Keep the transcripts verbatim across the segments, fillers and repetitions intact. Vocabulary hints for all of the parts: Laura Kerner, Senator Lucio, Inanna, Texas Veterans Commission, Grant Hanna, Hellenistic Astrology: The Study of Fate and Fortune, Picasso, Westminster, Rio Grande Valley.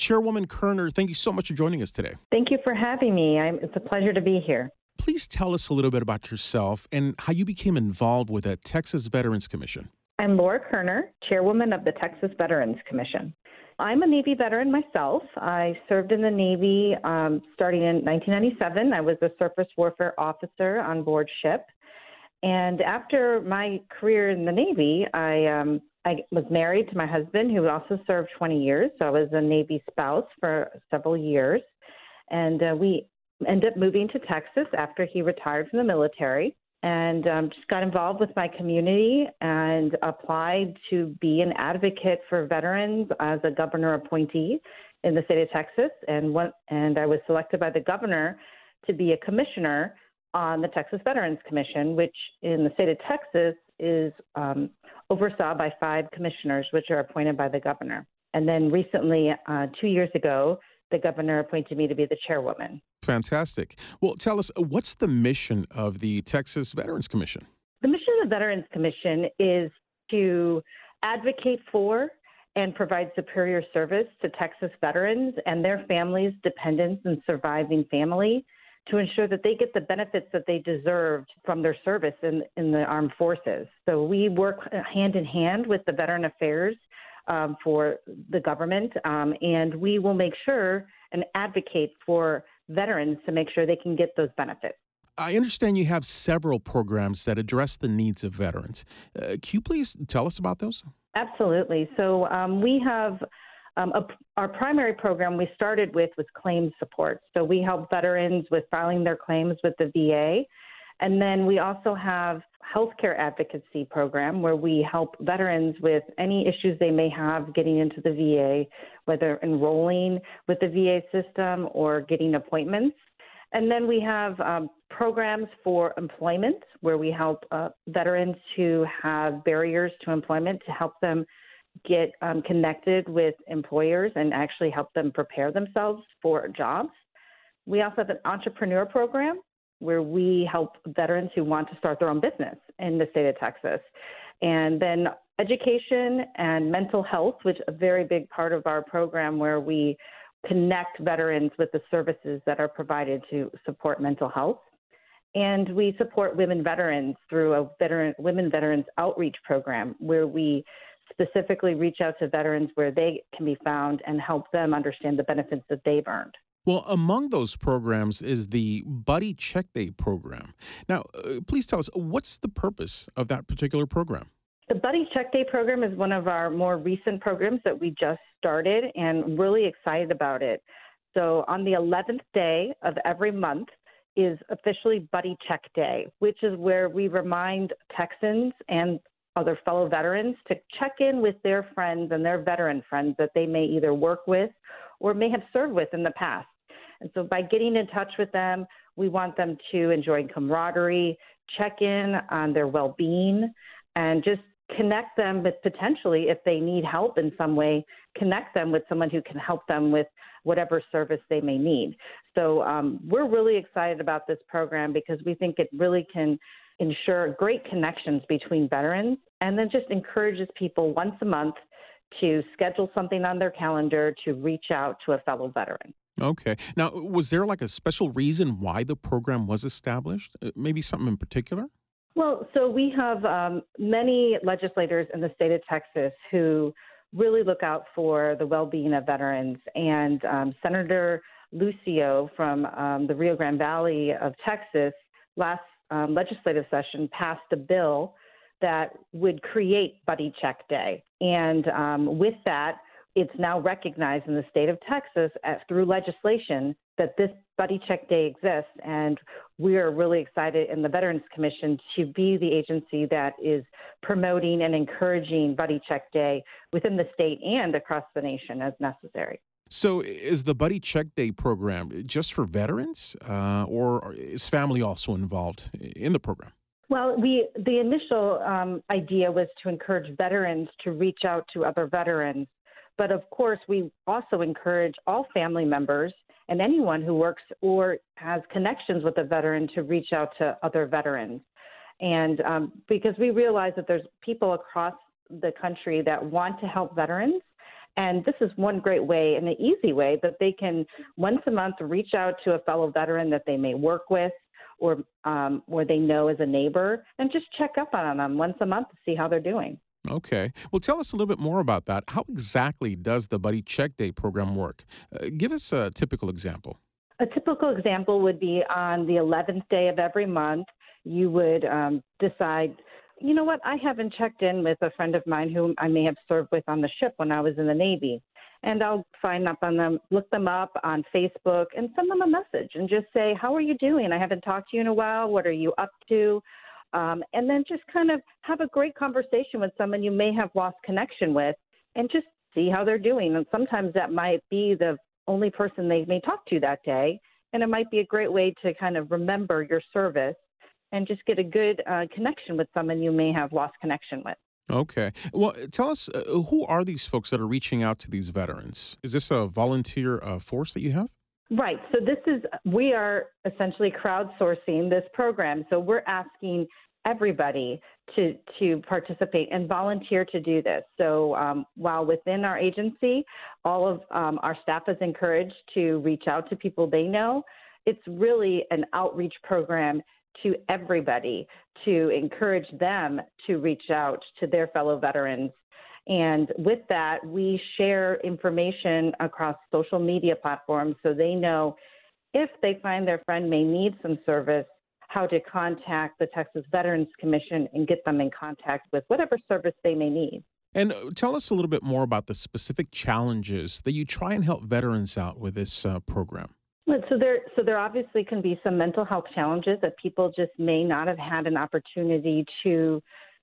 Chairwoman Kerner, thank you so much for joining us today. Thank you for having me. I'm, it's a pleasure to be here. Please tell us a little bit about yourself and how you became involved with the Texas Veterans Commission. I'm Laura Kerner, Chairwoman of the Texas Veterans Commission. I'm a Navy veteran myself. I served in the Navy um, starting in nineteen ninety-seven. I was a surface warfare officer on board ship. And after my career in the Navy, I um, I was married to my husband, who also served twenty years. So I was a Navy spouse for several years. And uh, we ended up moving to Texas after he retired from the military, and um, just got involved with my community and applied to be an advocate for veterans as a governor appointee in the state of Texas. And one, and I was selected by the governor to be a commissioner on the Texas Veterans Commission, which in the state of Texas is um, oversaw by five commissioners, which are appointed by the governor. And then recently, uh, two years ago, the governor appointed me to be the chairwoman. Fantastic. Well, tell us, what's the mission of the Texas Veterans Commission? The mission of the Veterans Commission is to advocate for and provide superior service to Texas veterans and their families, dependents, and surviving family, to ensure that they get the benefits that they deserved from their service in, in the armed forces. So we work hand in hand with the Veteran Affairs um, for the government, um, and we will make sure and advocate for veterans to make sure they can get those benefits. I understand you have several programs that address the needs of veterans. Uh, can you please tell us about those? Absolutely. So um, we have Um, a, our primary program we started with was claim support. So we help veterans with filing their claims with the V A. And then we also have healthcare advocacy program where we help veterans with any issues they may have getting into the V A, whether enrolling with the V A system or getting appointments. And then we have um, programs for employment where we help uh, veterans who have barriers to employment to help them get um, connected with employers and actually help them prepare themselves for jobs. We also have an entrepreneur program where we help veterans who want to start their own business in the state of Texas. And then education and mental health, which is a very big part of our program where we connect veterans with the services that are provided to support mental health. And we support women veterans through a veteran women veterans outreach program where we specifically reach out to veterans where they can be found and help them understand the benefits that they've earned. Well, among those programs is the Buddy Check Day program. Now, uh, please tell us, what's the purpose of that particular program? The Buddy Check Day program is one of our more recent programs that we just started and really excited about it. So on the eleventh day of every month is officially Buddy Check Day, which is where we remind Texans and other fellow veterans to check in with their friends and their veteran friends that they may either work with or may have served with in the past. And so by getting in touch with them, we want them to enjoy camaraderie, check in on their well-being, and just connect them with potentially, if they need help in some way, connect them with someone who can help them with whatever service they may need. So um, we're really excited about this program because we think it really can ensure great connections between veterans, and then just encourages people once a month to schedule something on their calendar to reach out to a fellow veteran. Okay. Now, was there like a special reason why the program was established? Maybe something in particular? Well, so we have um, many legislators in the state of Texas who really look out for the well-being of veterans, and um, Senator Lucio from um, the Rio Grande Valley of Texas last Um, legislative session passed a bill that would create Buddy Check Day. And um, with that, it's now recognized in the state of Texas as, through legislation, that this Buddy Check Day exists. And we are really excited in the Veterans Commission to be the agency that is promoting and encouraging Buddy Check Day within the state and across the nation as necessary. So is the Buddy Check Day program just for veterans, uh, or is family also involved in the program? Well, we the initial um, idea was to encourage veterans to reach out to other veterans. But of course, we also encourage all family members and anyone who works or has connections with a veteran to reach out to other veterans. And um, because we realize that there's people across the country that want to help veterans, And this is one great way and an easy way that they can once a month reach out to a fellow veteran that they may work with or um, or they know as a neighbor and just check up on them once a month to see how they're doing. Okay. Well, tell us a little bit more about that. How exactly does the Buddy Check Day program work? Uh, give us a typical example. A typical example would be on the eleventh day of every month, you would um, decide, you know what, I haven't checked in with a friend of mine whom I may have served with on the ship when I was in the Navy. And I'll find up on them, look them up on Facebook and send them a message and just say, how are you doing? I haven't talked to you in a while. What are you up to? Um, and then just kind of have a great conversation with someone you may have lost connection with and just see how they're doing. And sometimes that might be the only person they may talk to that day. And it might be a great way to kind of remember your service and just get a good uh, connection with someone you may have lost connection with. Okay. Well, tell us, uh, who are these folks that are reaching out to these veterans? Is this a volunteer uh, force that you have? Right. So this is, we are essentially crowdsourcing this program. So we're asking everybody to, to participate and volunteer to do this. So um, while within our agency, all of um, our staff is encouraged to reach out to people they know, it's really an outreach program to everybody to encourage them to reach out to their fellow veterans. And with that, we share information across social media platforms so they know if they find their friend may need some service, how to contact the Texas Veterans Commission and get them in contact with whatever service they may need. And tell us a little bit more about the specific challenges that you try and help veterans out with this uh, program. So there, so there obviously can be some mental health challenges that people just may not have had an opportunity to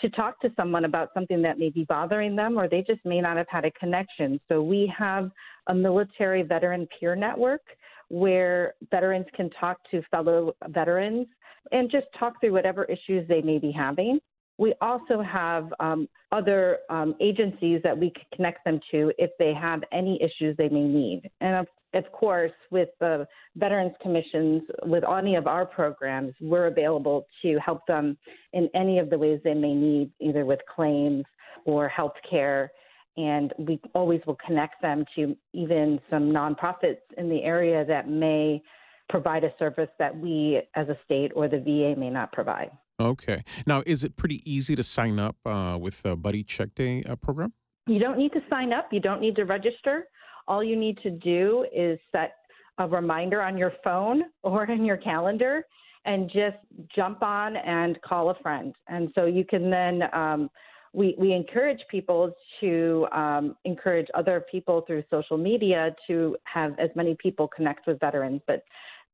to talk to someone about something that may be bothering them, or they just may not have had a connection. So we have a military veteran peer network where veterans can talk to fellow veterans and just talk through whatever issues they may be having. We also have um, other um, agencies that we could connect them to if they have any issues they may need. And of Of course, with the Veterans Commissions, with any of our programs, we're available to help them in any of the ways they may need, either with claims or health care. And we always will connect them to even some nonprofits in the area that may provide a service that we as a state or the V A may not provide. Okay. Now, is it pretty easy to sign up uh, with the Buddy Check Day uh, program? You don't need to sign up. You don't need to register. All you need to do is set a reminder on your phone or in your calendar and just jump on and call a friend. And so you can then, um, we, we encourage people to um, encourage other people through social media to have as many people connect with veterans. But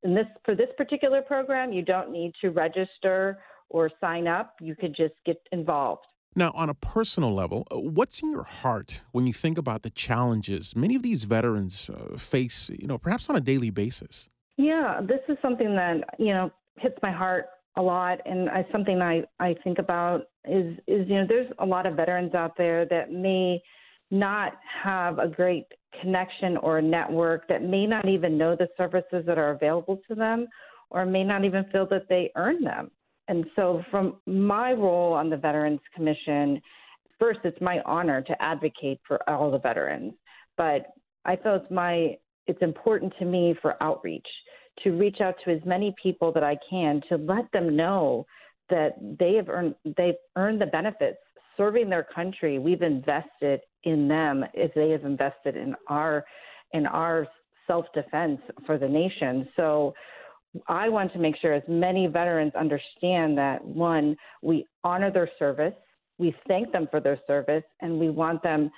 in this, for this particular program, you don't need to register or sign up. You could just get involved. Now, on a personal level, what's in your heart when you think about the challenges many of these veterans uh, face, you know, perhaps on a daily basis? Yeah, this is something that, you know, hits my heart a lot. And I, something I, I think about is, is, you know, there's a lot of veterans out there that may not have a great connection or a network, that may not even know the services that are available to them or may not even feel that they earn them. And so from my role on the Veterans Commission, first, it's my honor to advocate for all the veterans. But I feel it's, my, it's important to me for outreach, to reach out to as many people that I can, to let them know that they have earned, they've earned the benefits serving their country. We've invested in them as they have invested in our, in our self-defense for the nation. So I want to make sure as many veterans understand that, one, we honor their service, we thank them for their service, and we want them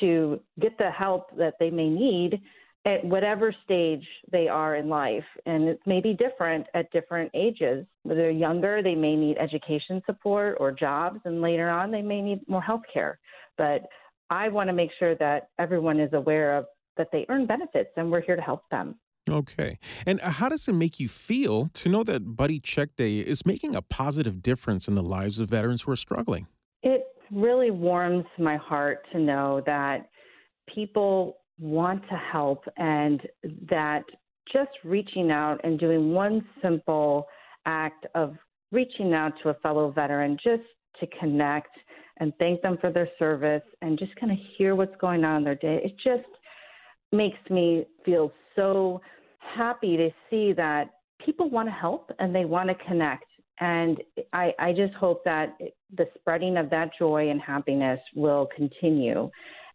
to get the help that they may need at whatever stage they are in life. And it may be different at different ages. When they're younger, they may need education support or jobs, and later on, they may need more health care. But I want to make sure that everyone is aware of that they earn benefits, and we're here to help them. Okay. And how does it make you feel to know that Buddy Check Day is making a positive difference in the lives of veterans who are struggling? It really warms my heart to know that people want to help and that just reaching out and doing one simple act of reaching out to a fellow veteran just to connect and thank them for their service and just kind of hear what's going on in their day. It just makes me feel so happy to see that people want to help and they want to connect. And I, I just hope that the spreading of that joy and happiness will continue,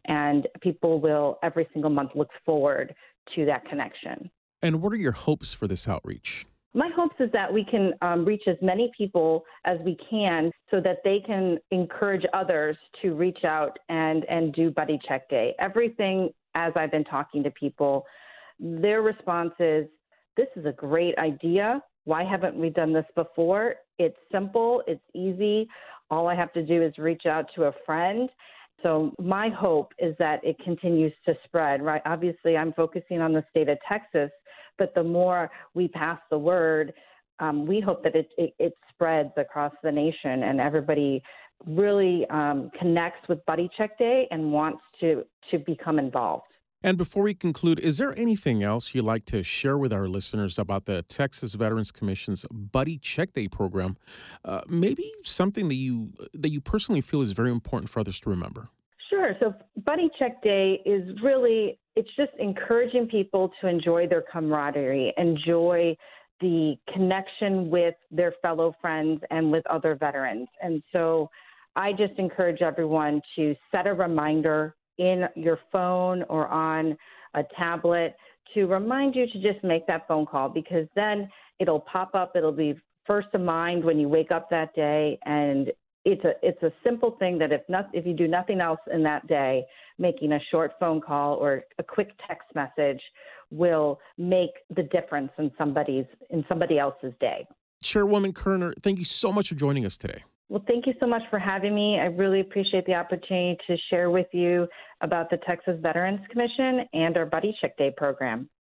and people will every single month look forward to that connection. And what are your hopes for this outreach? My hopes is that we can um, reach as many people as we can so that they can encourage others to reach out and, and do Buddy Check Day. Everything, as I've been talking to people, their response is, this is a great idea. Why haven't we done this before? It's simple. It's easy. All I have to do is reach out to a friend. So my hope is that it continues to spread, right? Obviously, I'm focusing on the state of Texas, but the more we pass the word, um, we hope that it, it, it spreads across the nation and everybody really um, connects with Buddy Check Day and wants to, to become involved. And before we conclude, is there anything else you'd like to share with our listeners about the Texas Veterans Commission's Buddy Check Day program? Uh, maybe something that you that you personally feel is very important for others to remember. Sure. So Buddy Check Day is really, it's just encouraging people to enjoy their camaraderie, enjoy the connection with their fellow friends and with other veterans. And so I just encourage everyone to set a reminder in your phone or on a tablet to remind you to just make that phone call, because then it'll pop up. It'll be first in mind when you wake up that day. And it's a it's a simple thing that if not, if you do nothing else in that day, making a short phone call or a quick text message will make the difference in somebody's in somebody else's day. Chairwoman Kerner, thank you so much for joining us today. Well, thank you so much for having me. I really appreciate the opportunity to share with you about the Texas Veterans Commission and our Buddy Check Day program.